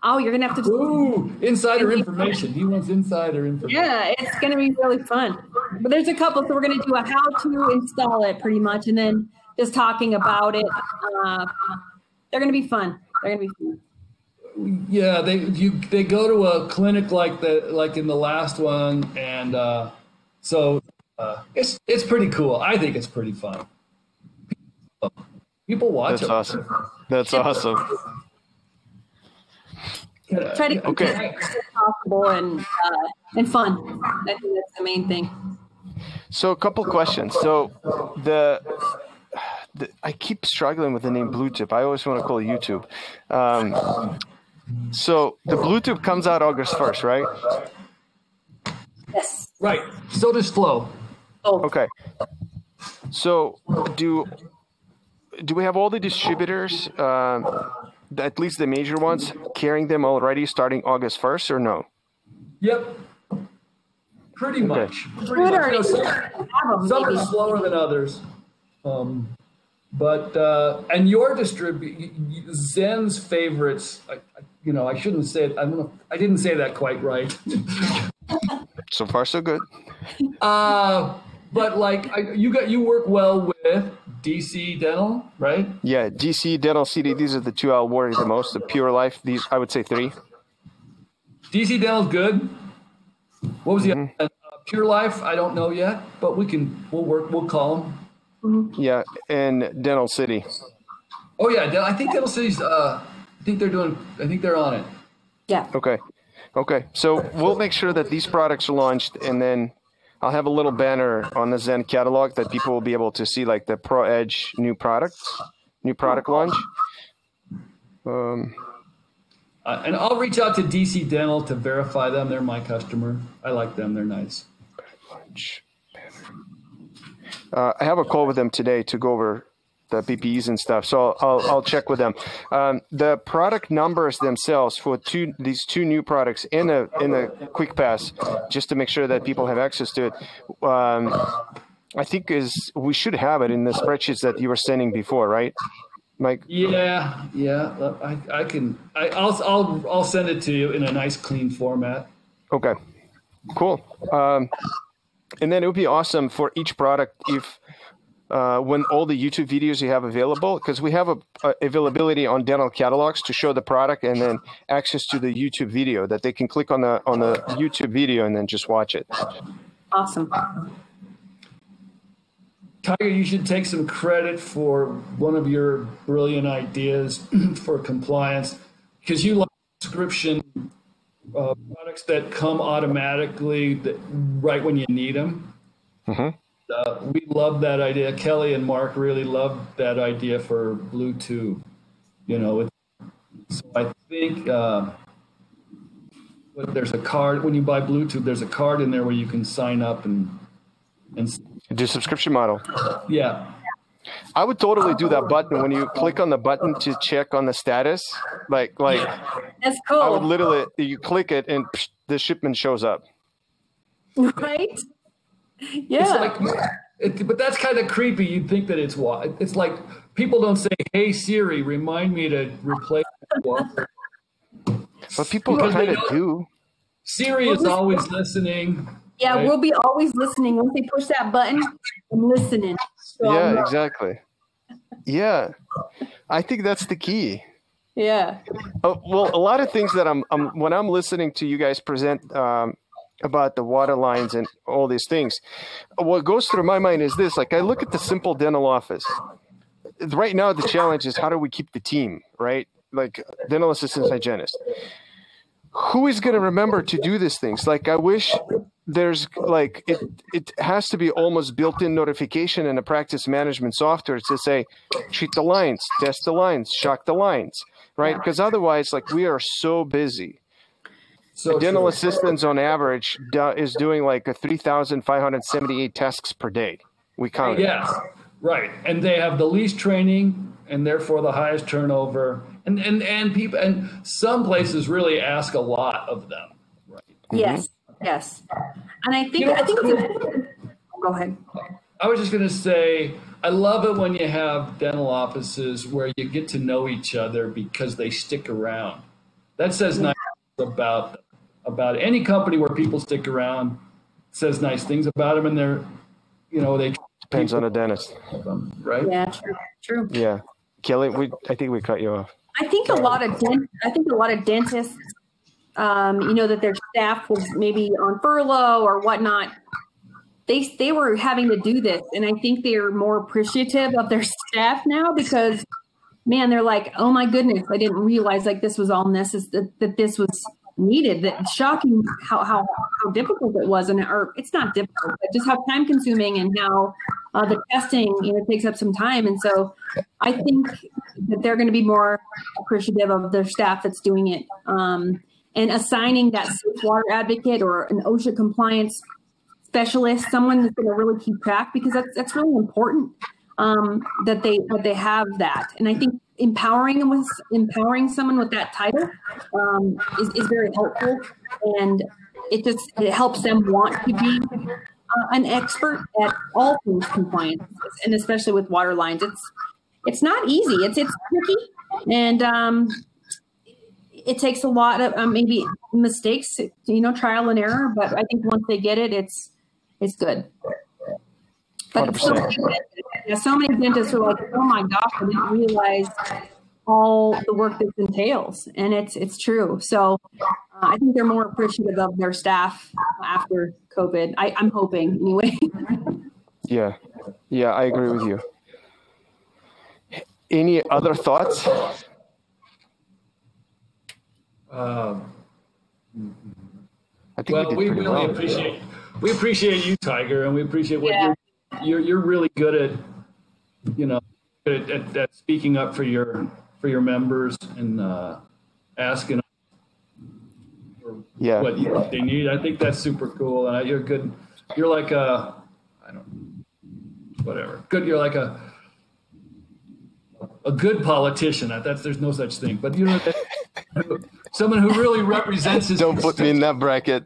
Oh, you're going to have to do insider information. He wants insider information. Yeah, it's going to be really fun. But there's a couple, so we're going to do a how to install it pretty much, and then just talking about it. They're going to be fun. Yeah, they go to a clinic like in the last one, and so it's pretty cool. I think it's pretty fun. People watch it. That's awesome. That's awesome. Try to keep it as possible and fun. I think that's the main thing. So a couple questions. So the I keep struggling with the name BluTube. I always want to call it YouTube. So the BluTube comes out August 1st, right? Yes. Right. So does Flow. Oh. Okay. So do we have all the distributors, at least the major ones, carrying them already starting August 1st or no? Yep. Pretty much. Pretty much. Some are slower than others. And your Zen's favorites, I shouldn't say it. I didn't say that quite right. So far, so good. But you work well with DC Dental, right? Yeah, DC Dental, CD. These are the 2 I worry the most. The Pure Life. These I would say 3. DC Dental's good. What was the other? Pure Life? I don't know yet, but we'll call them. Mm-hmm. Yeah, and Dental City. Oh yeah, I think Dental City's. I think they're on it. Yeah. Okay. So we'll make sure that these products are launched, and then I'll have a little banner on the Zen catalog that people will be able to see, like the ProEdge new product launch. And I'll reach out to DC Dental to verify them. They're my customer. I like them. They're nice. Launch banner. I have a call with them today to go over the PPEs and stuff, so I'll check with them. The product numbers themselves for these two new products in a quick pass, just to make sure that people have access to it. I think we should have it in the spreadsheets that you were sending before, right, Mike? Yeah. I can. I'll send it to you in a nice clean format. Okay, cool. And then it would be awesome for each product if. When all the YouTube videos you have available, because we have a availability on dental catalogs to show the product and then access to the YouTube video that they can click on the YouTube video and then just watch it. Awesome. Tiger, you should take some credit for one of your brilliant ideas for compliance, because you like subscription products that come automatically right when you need them. Mm-hmm. we loved that idea. Kellie and Mark really loved that idea for BluTube. You know, so I think there's a card when you buy BluTube. There's a card in there where you can sign up and do subscription model. Yeah. I would totally do that button when you click on the button to check on the status. Like that's cool. I would literally, you click it and psh, the shipment shows up. Right? Yeah. It's like, but that's kind of creepy. You'd think that it's like people don't say, "Hey Siri, remind me to replace the water." But people kind of do. Siri is always listening. Yeah, right? We'll be always listening. Once they push that button, I'm listening. So yeah, exactly. Yeah, I think that's the key. Yeah. Oh, well, a lot of things that I'm when I'm listening to you guys present about the water lines and all these things, what goes through my mind is this: like I look at the simple dental office. Right now, the challenge is how do we keep the team, right? Like dental assistants, hygienists. Who is going to remember to do these things? Like I wish. There's like it has to be almost built-in notification in a practice management software to say, treat the lines, test the lines, shock the lines, right? Because otherwise, like we are so busy. So dental assistants on average is doing like a 3,578 tasks per day. We count. Yes, right, and they have the least training and therefore the highest turnover, and people and some places really ask a lot of them. Right. Yes. Mm-hmm. Yes. And I think go ahead. I was just going to say, I love it when you have dental offices where you get to know each other because they stick around. That says nice things about any company where people stick around, says nice things about them. And they're, you know, they depends on the dentist. Right. Yeah. True. Yeah. Kellie, I think we cut you off. I think a lot of dentists, you know, that their staff was maybe on furlough or whatnot. They were having to do this. And I think they are more appreciative of their staff now because, man, they're like, oh, my goodness, I didn't realize like this was all necessary, that this was needed. That shocking how difficult it was. And or it's not difficult, but just how time consuming and how the testing, you know, takes up some time. And so I think that they're going to be more appreciative of their staff that's doing it. And assigning that safe water advocate or an OSHA compliance specialist, someone that's going to really keep track, because that's really important that they have that. And I think empowering someone with that title is very helpful, and it helps them want to be an expert at all things compliance, and especially with water lines. It's not easy. It's tricky, and it takes a lot of maybe mistakes, you know, trial and error, but I think once they get it, it's good. But so many dentists are like, oh my gosh, I didn't realize all the work this entails. And it's true. So I think they're more appreciative of their staff after COVID. I'm hoping anyway. Yeah. Yeah. I agree with you. Any other thoughts? I think we appreciate you, Tiger, and we appreciate what you're really good at, you know, at speaking up for your members and asking for what they need. I think that's super cool, and you're good. You're like You're like a good politician. There's no such thing, but you know. Someone who really represents his Don't put me in that bracket.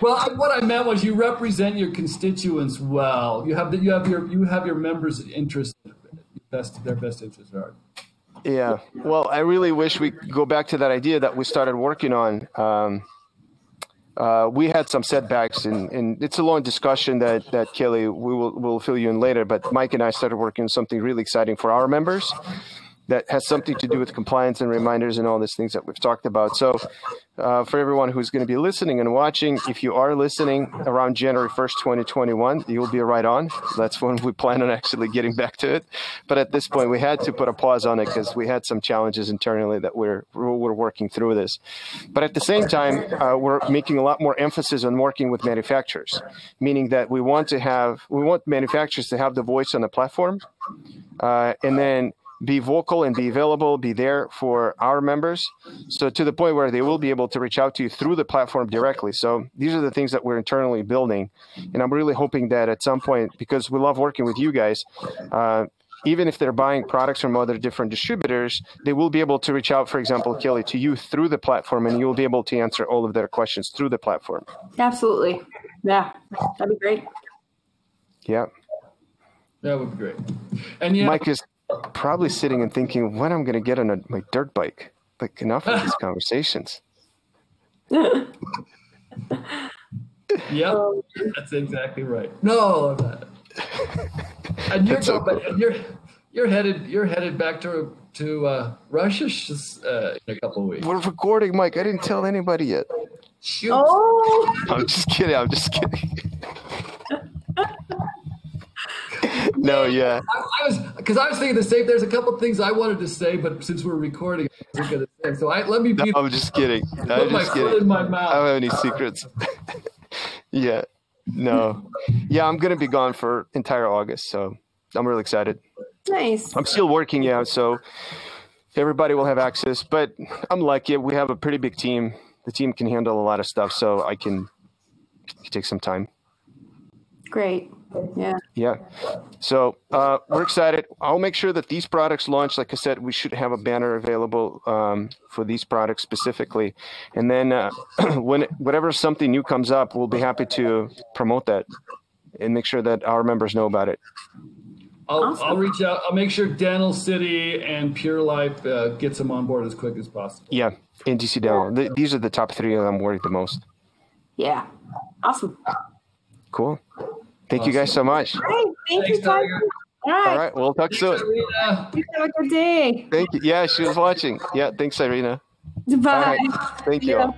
Well, what I meant was you represent your constituents well. You have your members' interests, their best interests are. Yeah. Well, I really wish we could go back to that idea that we started working on. We had some setbacks, and it's a long discussion that Kellie, we'll fill you in later. But Mike and I started working on something really exciting for our members that has something to do with compliance and reminders and all these things that we've talked about. So for everyone who's going to be listening and watching, if you are listening around January 1st, 2021, you'll be right on. That's when we plan on actually getting back to it. But at this point, we had to put a pause on it because we had some challenges internally that we're working through this. But at the same time, we're making a lot more emphasis on working with manufacturers, meaning that we want manufacturers to have the voice on the platform and then be vocal and be available, be there for our members. So to the point where they will be able to reach out to you through the platform directly. So these are the things that we're internally building. And I'm really hoping that at some point, because we love working with you guys, even if they're buying products from other different distributors, they will be able to reach out, for example, Kellie, to you through the platform, and you'll be able to answer all of their questions through the platform. Absolutely. Yeah, that'd be great. Yeah. That would be great. And yeah, Mike is probably sitting and thinking, when I'm going to get on my dirt bike? Like, enough of these conversations. Yeah, that's exactly right. No, I'm not. And you're headed back to Russia in a couple of weeks. We're recording, Mike. I didn't tell anybody yet. Shoot. Oh, I'm just kidding. No, yeah. I was thinking the same. There's a couple of things I wanted to say, but since we're recording, I wasn't going to say. So let me. No, I'm just kidding. I'm just kidding. Foot in my mouth. I don't have any secrets. Yeah. No. Yeah, I'm going to be gone for entire August, so I'm really excited. Nice. I'm still working out, so everybody will have access. But I'm lucky. We have a pretty big team. The team can handle a lot of stuff, so I can take some time. Great. Yeah. So we're excited. I'll make sure that these products launch. Like I said, we should have a banner available for these products specifically. And then whenever something new comes up, we'll be happy to promote that and make sure that our members know about it. Awesome. I'll reach out. I'll make sure Dental City and Pure Life gets them on board as quick as possible. Yeah, and DC Dental. These are the top three that I'm worried the most. Yeah. Awesome. Cool. Thank you guys so much. Great. Thanks, you, Tiger. All right. We'll talk soon. Irina. You have a good day. Thank you. Yeah, she was watching. Yeah. Thanks, Irina. Bye. Right. Thank you.